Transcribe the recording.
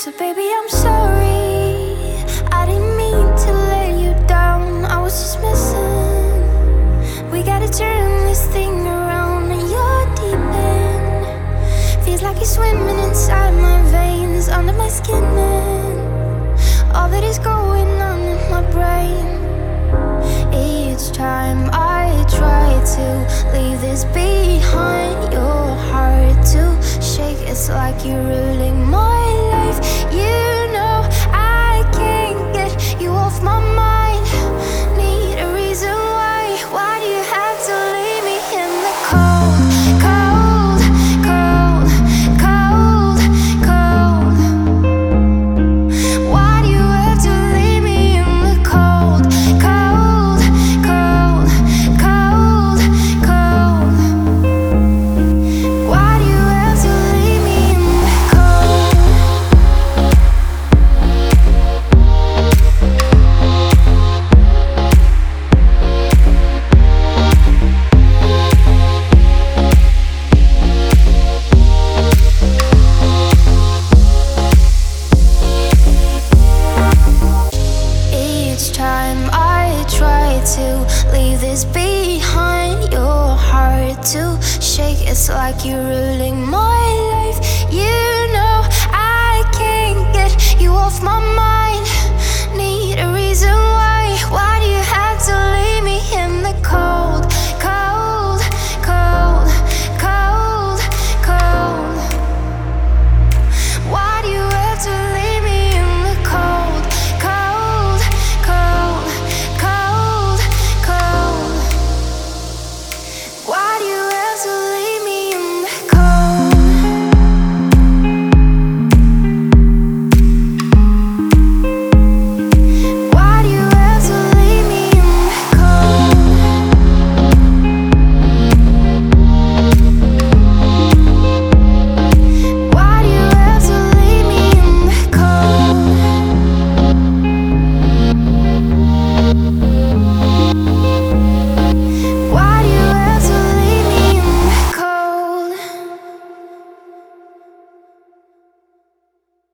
So baby, I'm sorry, I didn't mean to let you down. I was just missing. We gotta turn this thing around. And you're deep in. Feels like you're swimming inside my veins, under my skin, and all that is going on in my brain. Each time I try to leave this behind, your heart to shake. It's like you're ruling my life. You